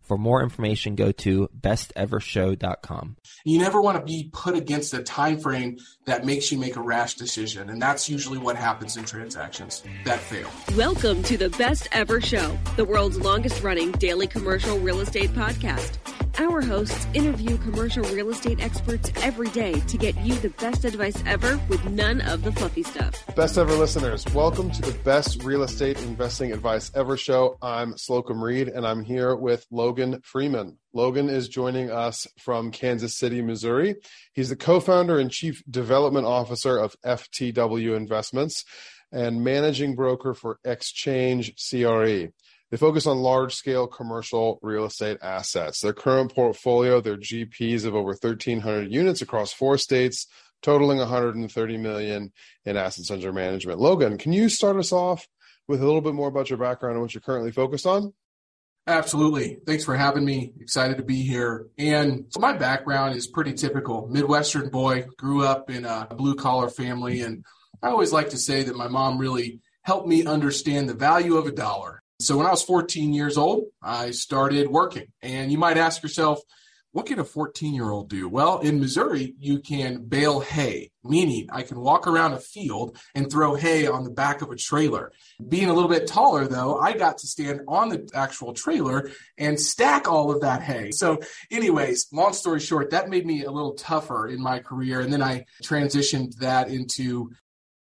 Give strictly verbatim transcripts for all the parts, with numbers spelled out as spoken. For more information, go to best ever show dot com. You never want to be put against a time frame that makes you make a rash decision, and that's usually what happens in transactions that fail. Welcome to the Best Ever Show, the world's longest-running daily commercial real estate podcast. Our hosts interview commercial real estate experts every day to get you the best advice ever with none of the fluffy stuff. Best Ever listeners, welcome to the Best Real Estate Investing Advice Ever Show. I'm Slocum Reed, and I'm here with Logan Freeman. Logan is joining us from Kansas City, Missouri. He's the co-founder and chief development officer of F T W Investments and managing broker for Exchange C R E. They focus on large-scale commercial real estate assets. Their current portfolio, their G Ps of over thirteen hundred units across four states, totaling one hundred thirty million dollars in assets under management. Logan, can you start us off with a little bit more about your background and what you're currently focused on? Absolutely. Thanks for having me. Excited to be here. And so my background is pretty typical. Midwestern boy, grew up in a blue-collar family, and I always like to say that my mom really helped me understand the value of a dollar. So when I was fourteen years old, I started working. And you might ask yourself, what can a fourteen-year-old do? Well, in Missouri, you can bale hay, meaning I can walk around a field and throw hay on the back of a trailer. Being a little bit taller, though, I got to stand on the actual trailer and stack all of that hay. So anyways, long story short, that made me a little tougher in my career. And then I transitioned that into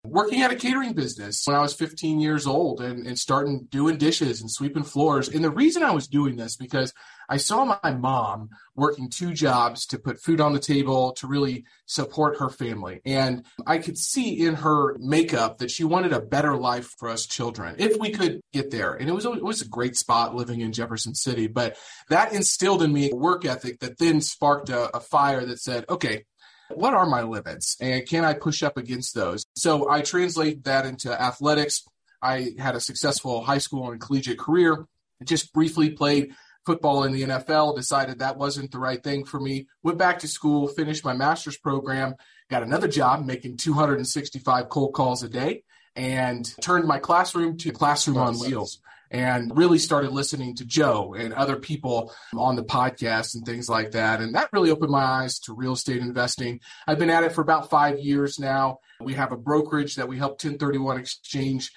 working at a catering business when I was fifteen years old and, and starting doing dishes and sweeping floors. And the reason I was doing this, because I saw my mom working two jobs to put food on the table to really support her family. And I could see in her makeup that she wanted a better life for us children, if we could get there. And it was, it was a great spot living in Jefferson City, but that instilled in me a work ethic that then sparked a, a fire that said, okay, what are my limits and can I push up against those? So I translate that into athletics. I had a successful high school and collegiate career. I just briefly played football in the N F L, decided that wasn't the right thing for me, went back to school, finished my master's program, got another job making two hundred sixty-five cold calls a day, and turned my classroom to classroom on wheels. and really started listening to Joe and other people on the podcast and things like that. And that really opened my eyes to real estate investing. I've been at it for about five years now. We have a brokerage that we help ten thirty-one exchange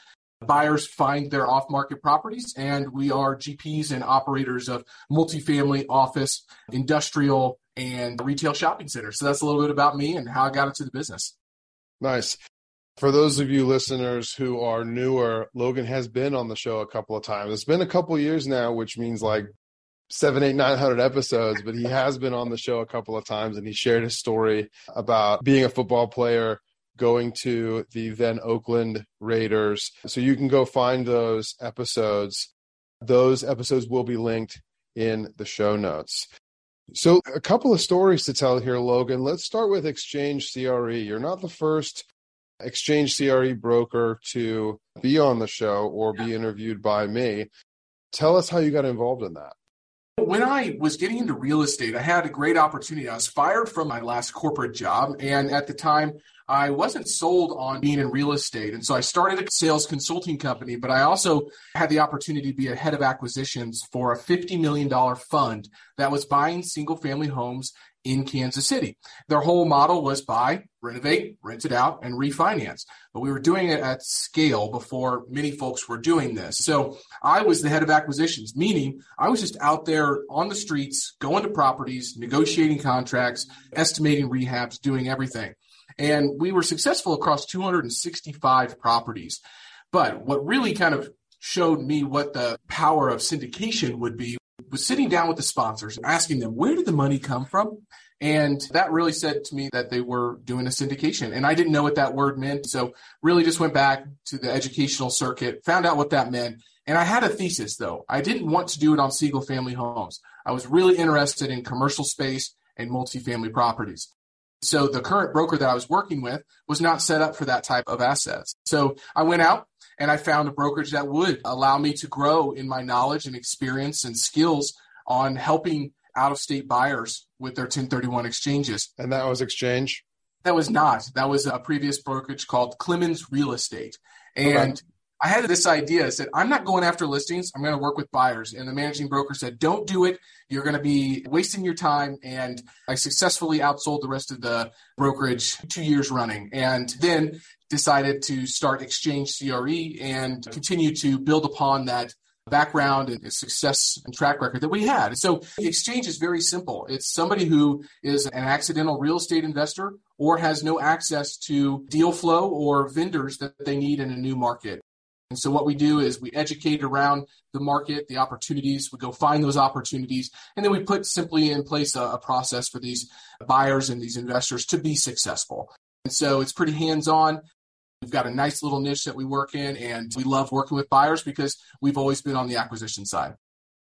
buyers find their off-market properties, and we are G Ps and operators of multifamily, office, industrial, and retail shopping centers. So that's a little bit about me and how I got into the business. Nice. For those of you listeners who are newer, Logan has been on the show a couple of times. It's been a couple of years now, which means like seven, eight, nine hundred episodes, but he has been on the show a couple of times, and he shared his story about being a football player, going to the then Oakland Raiders. So you can go find those episodes. Those episodes will be linked in the show notes. So a couple of stories to tell here, Logan. Let's start with Exchange C R E. You're not the first Exchange C R E broker to be on the show or be interviewed by me. Tell us how you got involved in that. When I was getting into real estate, I had a great opportunity. I was fired from my last corporate job, and at the time, I wasn't sold on being in real estate. And so I started a sales consulting company, but I also had the opportunity to be a head of acquisitions for a fifty million dollars fund that was buying single-family homes in Kansas City. Their whole model was buy, renovate, rent it out, and refinance. But we were doing it at scale before many folks were doing this. So I was the head of acquisitions, meaning I was just out there on the streets, going to properties, negotiating contracts, estimating rehabs, doing everything. And we were successful across two hundred sixty-five properties. But what really kind of showed me what the power of syndication would be was sitting down with the sponsors and asking them, where did the money come from? And that really said to me that they were doing a syndication. And I didn't know what that word meant. So really just went back to the educational circuit, found out what that meant. And I had a thesis, though. I didn't want to do it on single family homes. I was really interested in commercial space and multifamily properties. So the current broker that I was working with was not set up for that type of assets. So I went out and I found a brokerage that would allow me to grow in my knowledge and experience and skills on helping out-of-state buyers with their ten thirty-one exchanges. And that was Exchange? That was not. That was a previous brokerage called Clemens Real Estate. And okay. I had this idea. I said, I'm not going after listings. I'm going to work with buyers. And the managing broker said, don't do it. You're going to be wasting your time. And I successfully outsold the rest of the brokerage two years running. And then decided to start Exchange C R E and continue to build upon that background and success and track record that we had. So Exchange is very simple. It's somebody who is an accidental real estate investor or has no access to deal flow or vendors that they need in a new market. And so what we do is we educate around the market, the opportunities, we go find those opportunities, and then we put simply in place a, a process for these buyers and these investors to be successful. And so it's pretty hands-on. We've got a nice little niche that we work in, and we love working with buyers because we've always been on the acquisition side.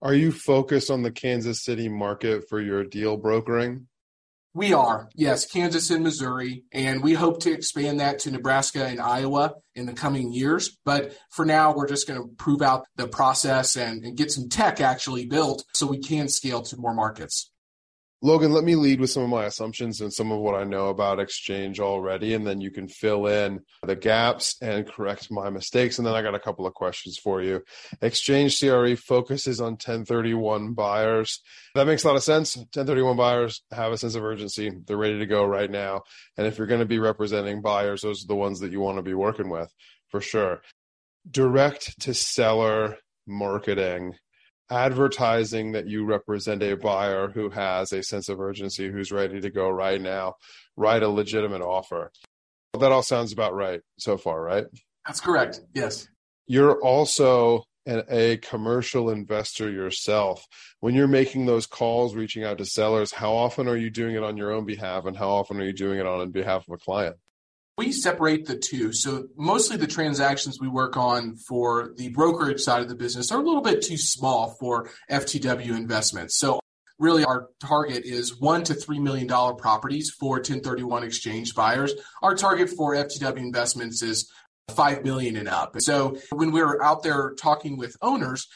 Are you focused on the Kansas City market for your deal brokering? We are, yes, Kansas and Missouri, and we hope to expand that to Nebraska and Iowa in the coming years. But for now, we're just going to prove out the process and, and get some tech actually built so we can scale to more markets. Logan, let me lead with some of my assumptions and some of what I know about Exchange already, and then you can fill in the gaps and correct my mistakes. And then I got a couple of questions for you. Exchange C R E focuses on ten thirty-one buyers. That makes a lot of sense. ten thirty-one buyers have a sense of urgency. They're ready to go right now. And if you're going to be representing buyers, those are the ones that you want to be working with for sure. Direct to seller marketing, advertising that you represent a buyer who has a sense of urgency, who's ready to go right now, write a legitimate offer. That all sounds about right so far, right? That's correct. Yes. You're also an, a commercial investor yourself. When you're making those calls, reaching out to sellers, how often are you doing it on your own behalf and how often are you doing it on behalf of a client? We separate the two. So mostly the transactions we work on for the brokerage side of the business are a little bit too small for F T W Investments. So really our target is one to three million dollars properties for ten thirty-one exchange buyers. Our target for F T W Investments is five million dollars and up. So when we're out there talking with owners,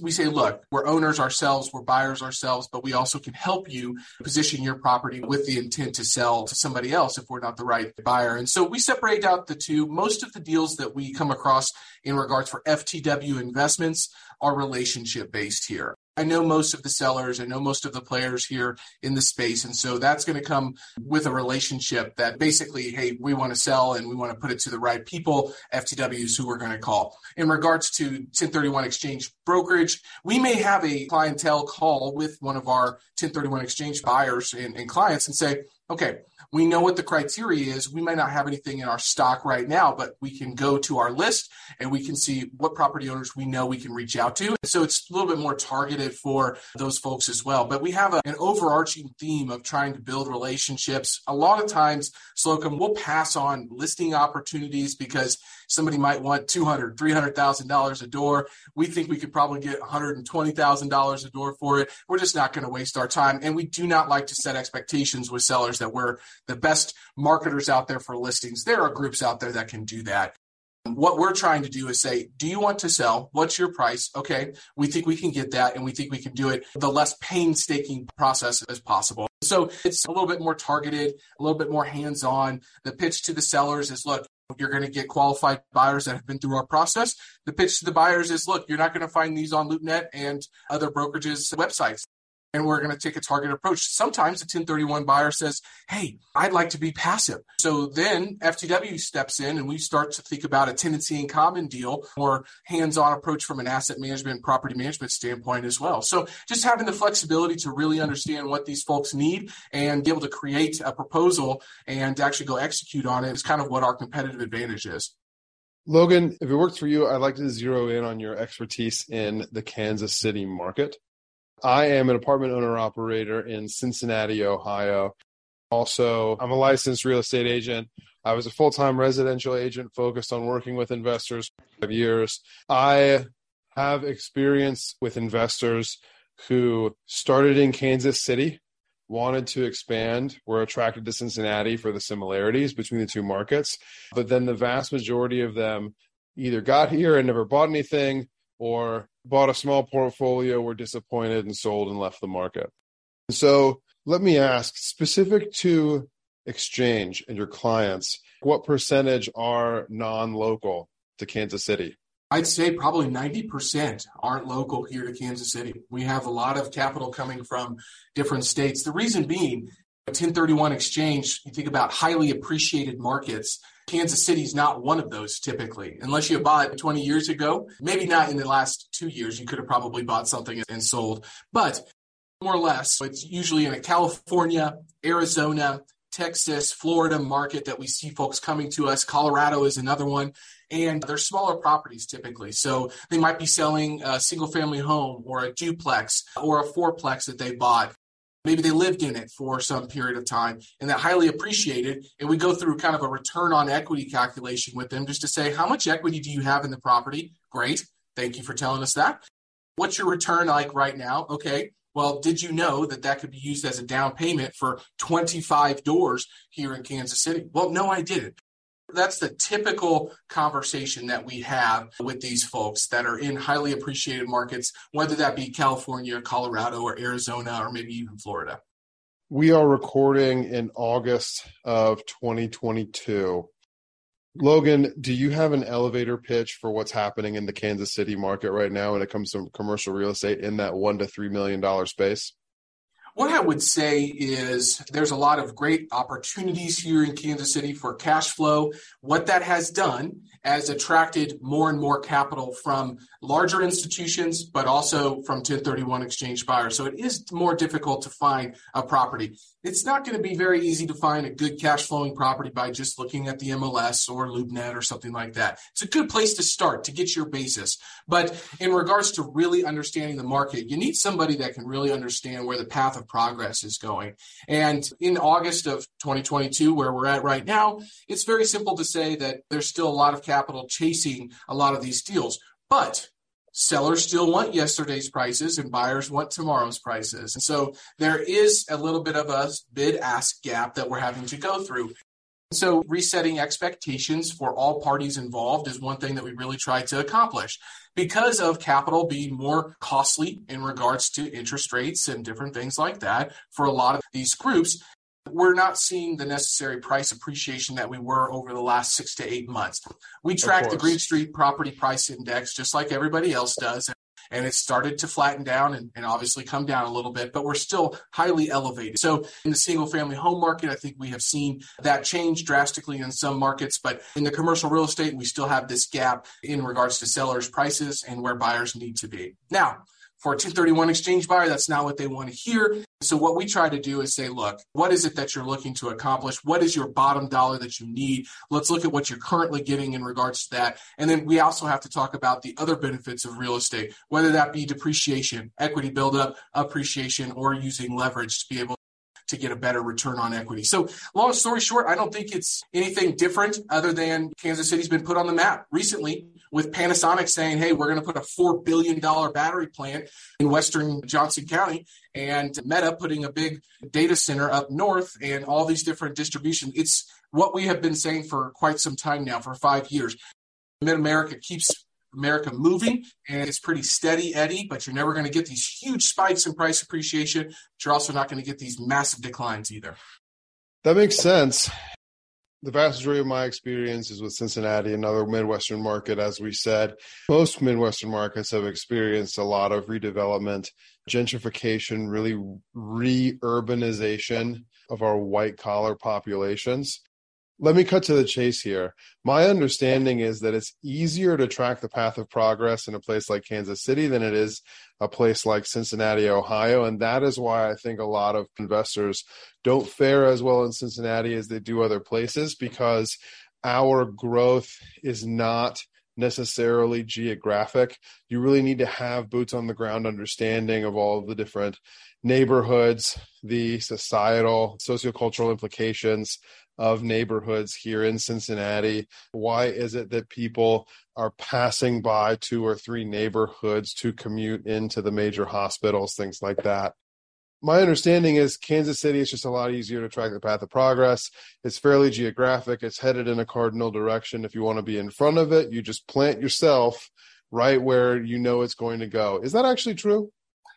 We say, look, we're owners ourselves, we're buyers ourselves, but we also can help you position your property with the intent to sell to somebody else if we're not the right buyer. And so we separate out the two. Most of the deals that we come across in regards for F T W investments are relationship based here. I know most of the sellers, I know most of the players here in the space. And so that's going to come with a relationship that basically, hey, we want to sell and we want to put it to the right people. F T W is who we're going to call. In regards to ten thirty-one exchange brokerage, we may have a clientele call with one of our ten thirty-one exchange buyers and, and clients and say, okay, we know what the criteria is. We might not have anything in our stock right now, but we can go to our list and we can see what property owners we know we can reach out to. So it's a little bit more targeted for those folks as well. But we have a, an overarching theme of trying to build relationships. A lot of times, Slocum will pass on listing opportunities because somebody might want two hundred thousand dollars, three hundred thousand dollars a door. We think we could probably get one hundred twenty thousand dollars a door for it. We're just not going to waste our time. And we do not like to set expectations with sellers that we're the best marketers out there for listings. There are groups out there that can do that. What we're trying to do is say, do you want to sell? What's your price? Okay, we think we can get that and we think we can do it the less painstaking process as possible. So it's a little bit more targeted, a little bit more hands-on. The pitch to the sellers is, look, you're going to get qualified buyers that have been through our process. The pitch to the buyers is, look, you're not going to find these on LoopNet and other brokerages' websites. And we're going to take a target approach. Sometimes a ten thirty-one buyer says, hey, I'd like to be passive. So then F T W steps in and we start to think about a tenancy in common deal or hands-on approach from an asset management and property management standpoint as well. So just having the flexibility to really understand what these folks need and be able to create a proposal and actually go execute on it is kind of what our competitive advantage is. Logan, if it works for you, I'd like to zero in on your expertise in the Kansas City market. I am an apartment owner-operator in Cincinnati, Ohio. Also, I'm a licensed real estate agent. I was a full-time residential agent focused on working with investors for five years. I have experience with investors who started in Kansas City, wanted to expand, were attracted to Cincinnati for the similarities between the two markets, but then the vast majority of them either got here and never bought anything or bought a small portfolio, were disappointed and sold and left the market. So let me ask, specific to Exchange and your clients, what percentage are non-local to Kansas City? I'd say probably ninety percent aren't local here to Kansas City. We have a lot of capital coming from different states. The reason being, ten thirty-one exchange, you think about highly appreciated markets. Kansas City is not one of those typically, unless you bought it twenty years ago. Maybe not in the last two years. You could have probably bought something and sold, but more or less, it's usually in a California, Arizona, Texas, Florida market that we see folks coming to us. Colorado is another one. And they're smaller properties typically. So they might be selling a single family home or a duplex or a fourplex that they bought. Maybe they lived in it for some period of time and that highly appreciated. And we go through kind of a return on equity calculation with them just to say, how much equity do you have in the property? Great. Thank you for telling us that. What's your return like right now? Okay. Well, did you know that that could be used as a down payment for twenty-five doors here in Kansas City? Well, no, I didn't. That's the typical conversation that we have with these folks that are in highly appreciated markets, whether that be California, Colorado, or Arizona, or maybe even Florida. We are recording in August of twenty twenty-two. Logan, do you have an elevator pitch for what's happening in the Kansas City market right now when it comes to commercial real estate in that one to three million dollars space? What I would say is there's a lot of great opportunities here in Kansas City for cash flow. What that has done has attracted more and more capital from larger institutions, but also from ten thirty-one exchange buyers. So it is more difficult to find a property. It's not going to be very easy to find a good cash flowing property by just looking at the M L S or LoopNet or something like that. It's a good place to start to get your basis. But in regards to really understanding the market, you need somebody that can really understand where the path of progress is going. And in August of twenty twenty-two, where we're at right now, it's very simple to say that there's still a lot of capital chasing a lot of these deals, but sellers still want yesterday's prices and buyers want tomorrow's prices. And so there is a little bit of a bid-ask gap that we're having to go through. So resetting expectations for all parties involved is one thing that we really try to accomplish. Because of capital being more costly in regards to interest rates and different things like that for a lot of these groups, we're not seeing the necessary price appreciation that we were over the last six to eight months. We track the Green Street Property Price Index just like everybody else does. And it started to flatten down and, and obviously come down a little bit, but we're still highly elevated. So in the single family home market, I think we have seen that change drastically in some markets, but in the commercial real estate, we still have this gap in regards to sellers' prices and where buyers need to be. Now, for a two thirty-one exchange buyer, that's not what they want to hear. So what we try to do is say, look, what is it that you're looking to accomplish? What is your bottom dollar that you need? Let's look at what you're currently getting in regards to that. And then we also have to talk about the other benefits of real estate, whether that be depreciation, equity buildup, appreciation, or using leverage to be able to get a better return on equity. So long story short, I don't think it's anything different other than Kansas City's been put on the map recently with Panasonic saying, hey, we're going to put a four billion dollars battery plant in Western Johnson County, and Meta putting a big data center up north, and all these different distribution. It's what we have been saying for quite some time now, for five years. Mid-America keeps America moving, and it's pretty steady, Eddie, but you're never going to get these huge spikes in price appreciation, but you're also not going to get these massive declines either. That makes sense. The vast majority of my experience is with Cincinnati, another Midwestern market. As we said, most Midwestern markets have experienced a lot of redevelopment, gentrification, really re-urbanization of our white-collar populations. Let me cut to the chase here. My understanding is that it's easier to track the path of progress in a place like Kansas City than it is a place like Cincinnati, Ohio. And that is why I think a lot of investors don't fare as well in Cincinnati as they do other places, because our growth is not necessarily geographic. You really need to have boots on the ground understanding of all of the different neighborhoods, the societal, sociocultural implications of neighborhoods here in Cincinnati. Why is it that people are passing by two or three neighborhoods to commute into the major hospitals, things like that? My understanding is Kansas City is just a lot easier to track the path of progress. It's fairly geographic. It's headed in a cardinal direction. If you want to be in front of it, you just plant yourself right where you know it's going to go. Is that actually true?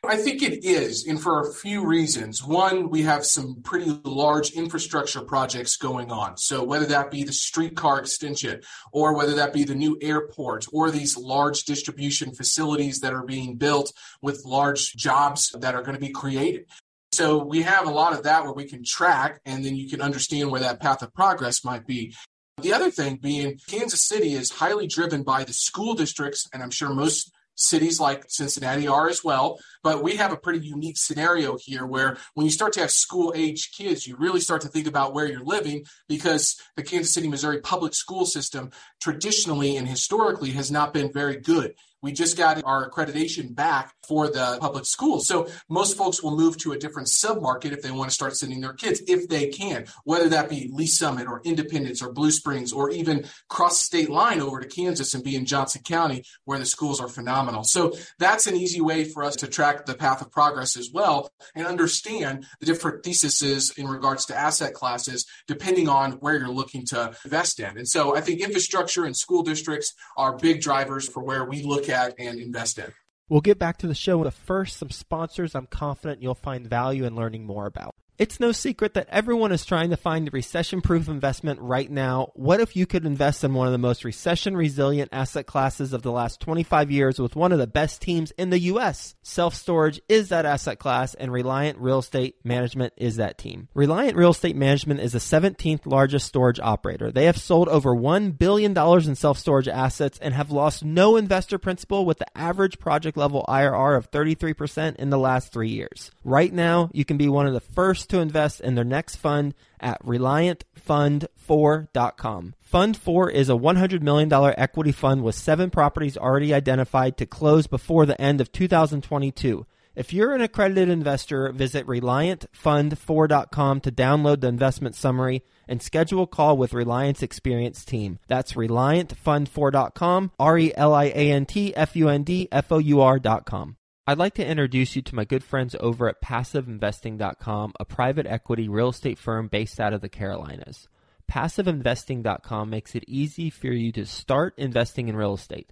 I think it is, and for a few reasons. One, we have some pretty large infrastructure projects going on. So whether that be the streetcar extension, or whether that be the new airport, or these large distribution facilities that are being built with large jobs that are going to be created. So we have a lot of that where we can track, and then you can understand where that path of progress might be. The other thing being, Kansas City is highly driven by the school districts, and I'm sure most cities like Cincinnati are as well, but we have a pretty unique scenario here where when you start to have school-age kids, you really start to think about where you're living, because the Kansas City, Missouri public school system traditionally and historically has not been very good. We just got our accreditation back for the public schools. So most folks will move to a different submarket if they want to start sending their kids, if they can, whether that be Lee Summit or Independence or Blue Springs, or even cross state line over to Kansas and be in Johnson County where the schools are phenomenal. So that's an easy way for us to track the path of progress as well, and understand the different theses in regards to asset classes, depending on where you're looking to invest in. And so I think infrastructure and school districts are big drivers for where we look at and invest in. We'll get back to the show, but first, some sponsors I'm confident you'll find value in learning more about. It's no secret that everyone is trying to find a recession-proof investment right now. What if you could invest in one of the most recession-resilient asset classes of the last twenty-five years with one of the best teams in the U S? Self-storage is that asset class, and Reliant Real Estate Management is that team. Reliant Real Estate Management is the seventeenth largest storage operator. They have sold over one billion dollars in self-storage assets and have lost no investor principal, with the average project-level I R R of thirty-three percent in the last three years. Right now, you can be one of the first to invest in their next fund at Reliant Fund four dot com. Fund four is a one hundred million dollars equity fund with seven properties already identified to close before the end of two thousand twenty-two. If you're an accredited investor, visit Reliant Fund four dot com to download the investment summary and schedule a call with Reliant's experienced team. That's Reliant Fund four dot com, R E L I A N T F U N D F O U R dot com. I'd like to introduce you to my good friends over at Passive Investing dot com, a private equity real estate firm based out of the Carolinas. Passive Investing dot com makes it easy for you to start investing in real estate.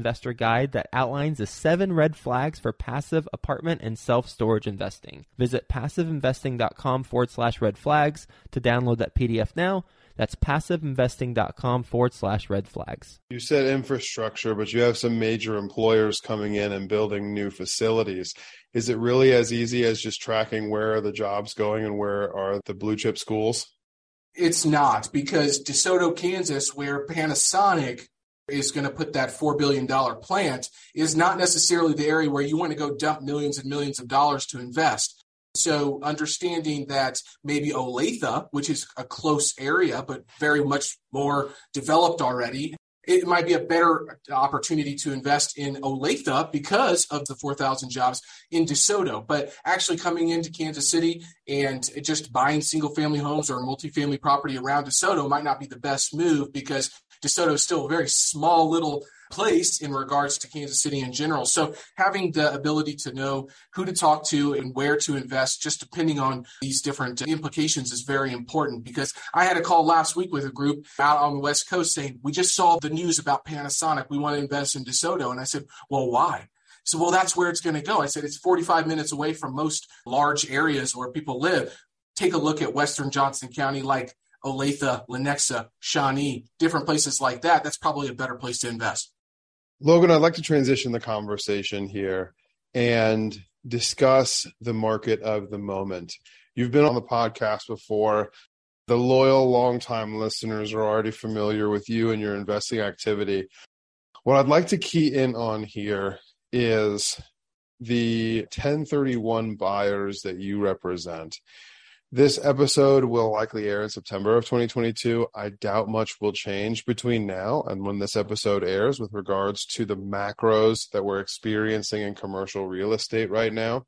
Investor guide that outlines the seven red flags for passive apartment and self-storage investing. Visit passive investing dot com forward slash red flags to download that P D F now. That's passive investing dot com forward slash red flags. You said infrastructure, but you have some major employers coming in and building new facilities. Is it really as easy as just tracking where are the jobs going and where are the blue chip schools? It's not, because DeSoto, Kansas, where Panasonic is going to put that four billion dollars plant, is not necessarily the area where you want to go dump millions and millions of dollars to invest. So understanding that maybe Olathe, which is a close area, but very much more developed already, it might be a better opportunity to invest in Olathe because of the four thousand jobs in DeSoto. But actually coming into Kansas City and just buying single-family homes or multifamily property around DeSoto might not be the best move, because DeSoto is still a very small little place in regards to Kansas City in general. So having the ability to know who to talk to and where to invest, just depending on these different implications, is very important, because I had a call last week with a group out on the West Coast saying, we just saw the news about Panasonic. We want to invest in DeSoto. And I said, well, why? So, well, that's where it's going to go. I said, it's forty-five minutes away from most large areas where people live. Take a look at Western Johnson County, like Olathe, Lenexa, Shawnee, different places like that. That's probably a better place to invest. Logan, I'd like to transition the conversation here and discuss the market of the moment. You've been on the podcast before. The loyal, longtime listeners are already familiar with you and your investing activity. What I'd like to key in on here is the ten thirty-one buyers that you represent. This episode will likely air in September of twenty twenty-two. I doubt much will change between now and when this episode airs with regards to the macros that we're experiencing in commercial real estate right now.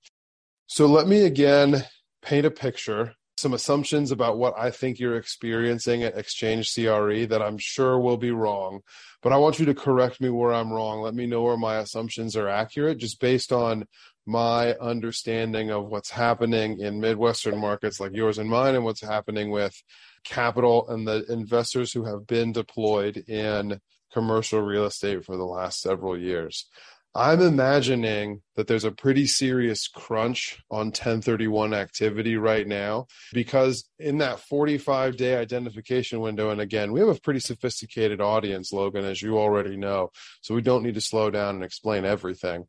So let me again paint a picture, some assumptions about what I think you're experiencing at Exchange C R E that I'm sure will be wrong, but I want you to correct me where I'm wrong. Let me know where my assumptions are accurate, just based on my understanding of what's happening in Midwestern markets like yours and mine, and what's happening with capital and the investors who have been deployed in commercial real estate for the last several years. I'm imagining that there's a pretty serious crunch on ten thirty-one activity right now, because in that forty-five day identification window, and again, we have a pretty sophisticated audience, Logan, as you already know, so we don't need to slow down and explain everything.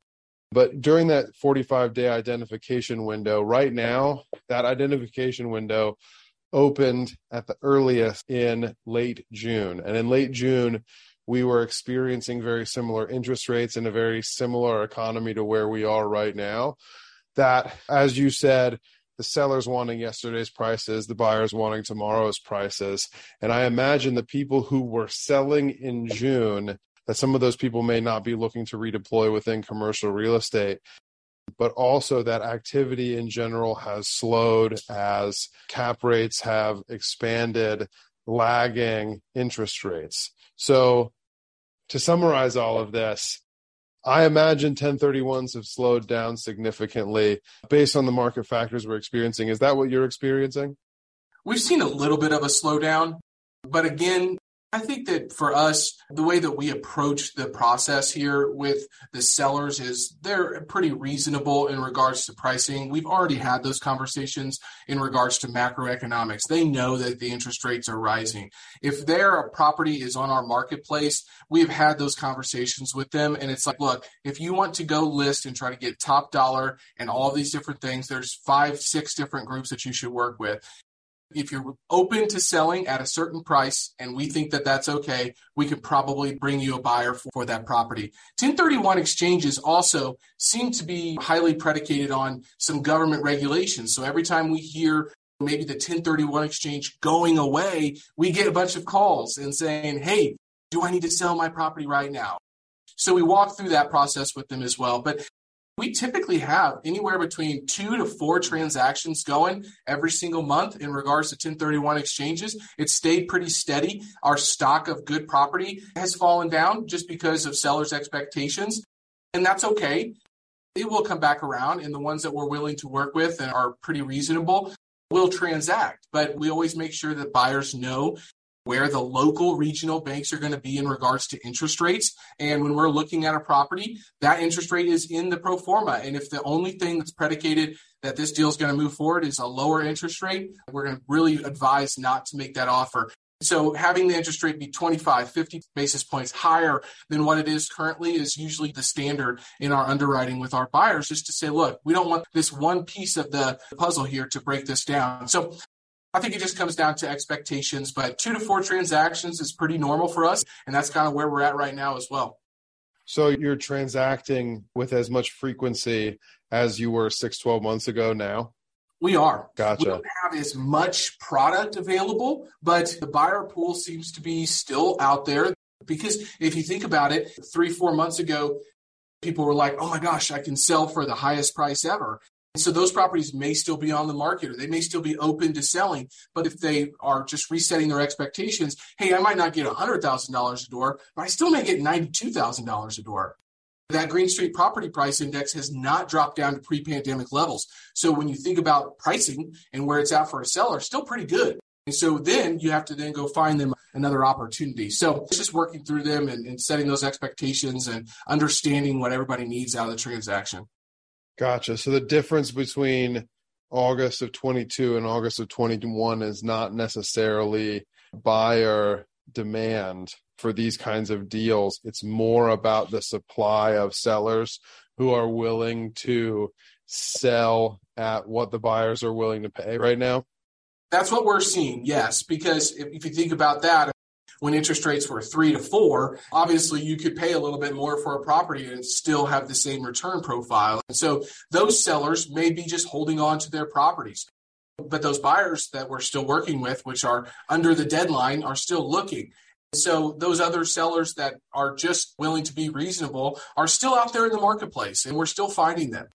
But during that forty-five day identification window, right now, that identification window opened at the earliest in late June. And in late June, we were experiencing very similar interest rates in a very similar economy to where we are right now. That, as you said, the sellers wanting yesterday's prices, the buyers wanting tomorrow's prices. And I imagine the people who were selling in June, that some of those people may not be looking to redeploy within commercial real estate, but also that activity in general has slowed as cap rates have expanded, lagging interest rates. So to summarize all of this, I imagine ten thirty-ones have slowed down significantly based on the market factors we're experiencing. Is that what you're experiencing? We've seen a little bit of a slowdown, but again, I think that for us, the way that we approach the process here with the sellers is they're pretty reasonable in regards to pricing. We've already had those conversations in regards to macroeconomics. They know that the interest rates are rising. If their property is on our marketplace, we've had those conversations with them. And it's like, look, if you want to go list and try to get top dollar and all these different things, there's five, six different groups that you should work with. If you're open to selling at a certain price and we think that that's okay, we could probably bring you a buyer for, for that property. ten thirty-one exchanges also seem to be highly predicated on some government regulations. So every time we hear maybe the ten thirty-one exchange going away, we get a bunch of calls and saying, hey, do I need to sell my property right now? So we walk through that process with them as well. But we typically have anywhere between two to four transactions going every single month in regards to ten thirty-one exchanges. It's stayed pretty steady. Our stock of good property has fallen down just because of sellers' expectations, and that's okay. It will come back around, and the ones that we're willing to work with and are pretty reasonable will transact. But we always make sure that buyers know where the local regional banks are going to be in regards to interest rates. And when we're looking at a property, that interest rate is in the pro forma. And if the only thing that's predicated that this deal is going to move forward is a lower interest rate, we're going to really advise not to make that offer. So having the interest rate be twenty-five, fifty basis points higher than what it is currently is usually the standard in our underwriting with our buyers, just to say, look, we don't want this one piece of the puzzle here to break this down. So I think it just comes down to expectations, but two to four transactions is pretty normal for us. And that's kind of where we're at right now as well. So you're transacting with as much frequency as you were six, twelve months ago now? We are. Gotcha. We don't have as much product available, but the buyer pool seems to be still out there. Because if you think about it, three, four months ago, people were like, oh my gosh, I can sell for the highest price ever. So those properties may still be on the market, or they may still be open to selling. But if they are just resetting their expectations, hey, I might not get one hundred thousand dollars a door, but I still may get ninety-two thousand dollars a door. That Green Street property price index has not dropped down to pre-pandemic levels. So when you think about pricing and where it's at for a seller, still pretty good. And so then you have to then go find them another opportunity. So it's just working through them and, and setting those expectations and understanding what everybody needs out of the transaction. Gotcha. So the difference between August of twenty-two and August of twenty-one is not necessarily buyer demand for these kinds of deals. It's more about the supply of sellers who are willing to sell at what the buyers are willing to pay right now. That's what we're seeing. Yes. Because if, if you think about that, when interest rates were three to four, obviously you could pay a little bit more for a property and still have the same return profile. And so those sellers may be just holding on to their properties. But those buyers that we're still working with, which are under the deadline, are still looking. So those other sellers that are just willing to be reasonable are still out there in the marketplace, and we're still finding them.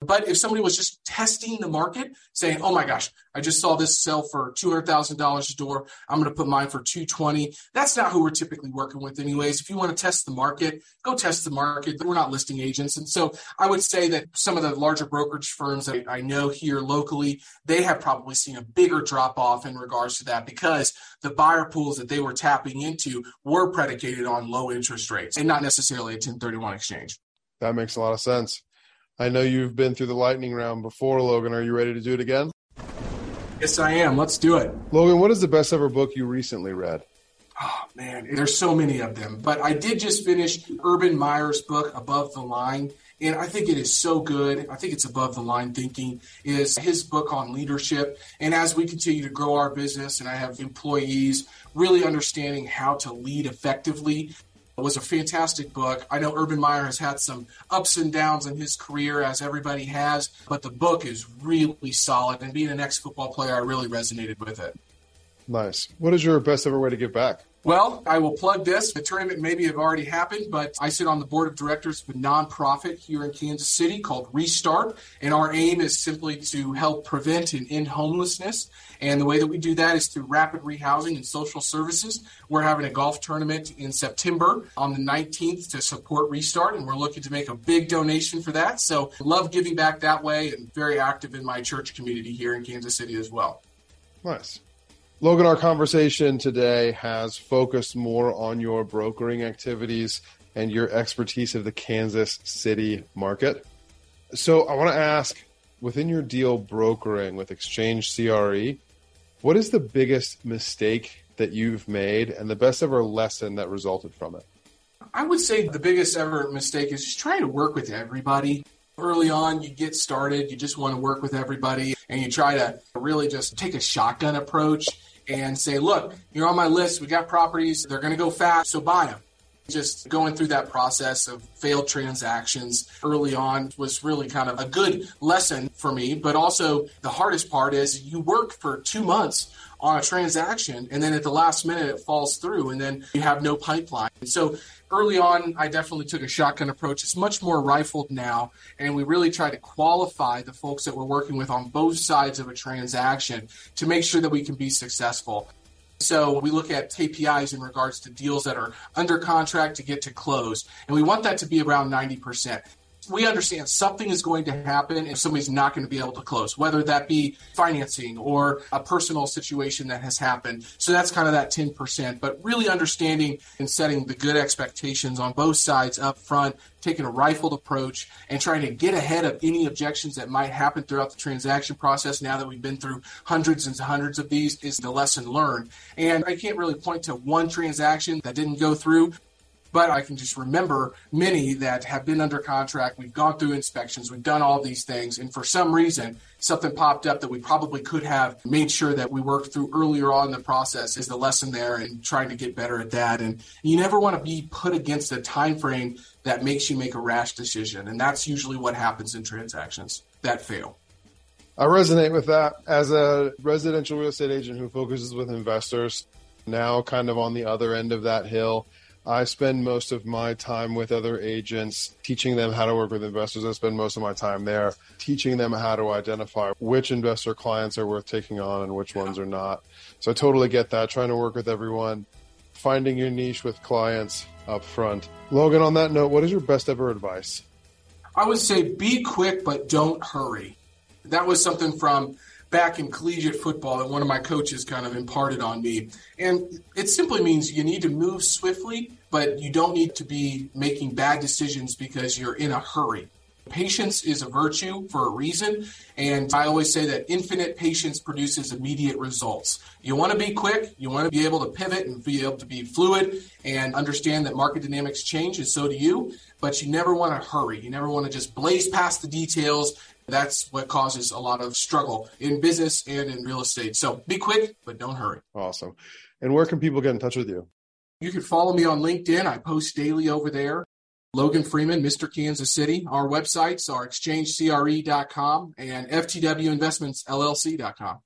But if somebody was just testing the market, saying, oh my gosh, I just saw this sell for two hundred thousand dollars a door, I'm going to put mine for two hundred twenty thousand dollars. That's not who we're typically working with anyways. If you want to test the market, go test the market. We're not listing agents. And so I would say that some of the larger brokerage firms that I know here locally, they have probably seen a bigger drop off in regards to that, because the buyer pools that they were tapping into were predicated on low interest rates and not necessarily a ten thirty-one exchange. That makes a lot of sense. I know you've been through the lightning round before, Logan. Are you ready to do it again? Yes, I am. Let's do it. Logan, what is the best ever book you recently read? Oh, man, there's so many of them. But I did just finish Urban Meyer's book, Above the Line, and I think it is so good. I think it's Above the Line Thinking is his book on leadership. And as we continue to grow our business and I have employees, really understanding how to lead effectively. It was a fantastic book. I know Urban Meyer has had some ups and downs in his career, as everybody has, but the book is really solid. And being an ex-football player, I really resonated with it. Nice. What is your best ever way to give back? Well, I will plug this. The tournament maybe have already happened, but I sit on the board of directors of a nonprofit here in Kansas City called Restart. And our aim is simply to help prevent and end homelessness. And the way that we do that is through rapid rehousing and social services. We're having a golf tournament in September on the nineteenth to support Restart. And we're looking to make a big donation for that. So love giving back that way, and very active in my church community here in Kansas City as well. Nice. Logan, our conversation today has focused more on your brokering activities and your expertise of the Kansas City market. So I want to ask, within your deal brokering with Exchange C R E, what is the biggest mistake that you've made and the best ever lesson that resulted from it? I would say the biggest ever mistake is just trying to work with everybody. Early on, you get started, you just want to work with everybody, and you try to really just take a shotgun approach and say, look, you're on my list, we got properties, they're going to go fast, so buy them. Just going through that process of failed transactions early on was really kind of a good lesson for me. But also the hardest part is you work for two months on a transaction, and then at the last minute, it falls through, and then you have no pipeline. So early on, I definitely took a shotgun approach. It's much more rifled now, and we really try to qualify the folks that we're working with on both sides of a transaction to make sure that we can be successful. So we look at K P Is in regards to deals that are under contract to get to close, and we want that to be around ninety percent. We understand something is going to happen if somebody's not going to be able to close, whether that be financing or a personal situation that has happened. So that's kind of that ten percent, but really understanding and setting the good expectations on both sides up front, taking a rifled approach and trying to get ahead of any objections that might happen throughout the transaction process. Now that we've been through hundreds and hundreds of these is the lesson learned. And I can't really point to one transaction that didn't go through. But I can just remember many that have been under contract. We've gone through inspections. We've done all these things. And for some reason, something popped up that we probably could have made sure that we worked through earlier on in the process is the lesson there and trying to get better at that. And you never want to be put against a time frame that makes you make a rash decision. And that's usually what happens in transactions that fail. I resonate with that. As a residential real estate agent who focuses with investors, now kind of on the other end of that hill, I spend most of my time with other agents, teaching them how to work with investors. I spend most of my time there, teaching them how to identify which investor clients are worth taking on and which yeah. ones are not. So I totally get that, trying to work with everyone, finding your niche with clients up front. Logan, on that note, what is your best ever advice? I would say be quick, but don't hurry. That was something from back in collegiate football that one of my coaches kind of imparted on me. And it simply means you need to move swiftly, but you don't need to be making bad decisions because you're in a hurry. Patience is a virtue for a reason. And I always say that infinite patience produces immediate results. You want to be quick. You want to be able to pivot and be able to be fluid and understand that market dynamics change, and so do you. But you never want to hurry. You never want to just blaze past the details. That's what causes a lot of struggle in business and in real estate. So be quick, but don't hurry. Awesome. And where can people get in touch with you? You can follow me on LinkedIn. I post daily over there. Logan Freeman, Mister Kansas City. Our websites are exchange c r e dot com and f t w investments l l c dot com.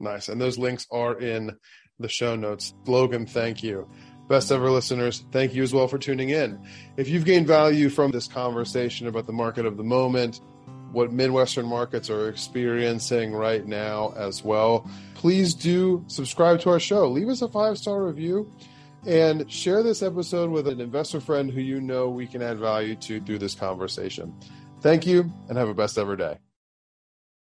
Nice. And those links are in the show notes. Logan, thank you. Best ever listeners, thank you as well for tuning in. If you've gained value from this conversation about the market of the moment, what Midwestern markets are experiencing right now as well, please do subscribe to our show. Leave us a five-star review and share this episode with an investor friend who you know we can add value to through this conversation. Thank you and have a best ever day.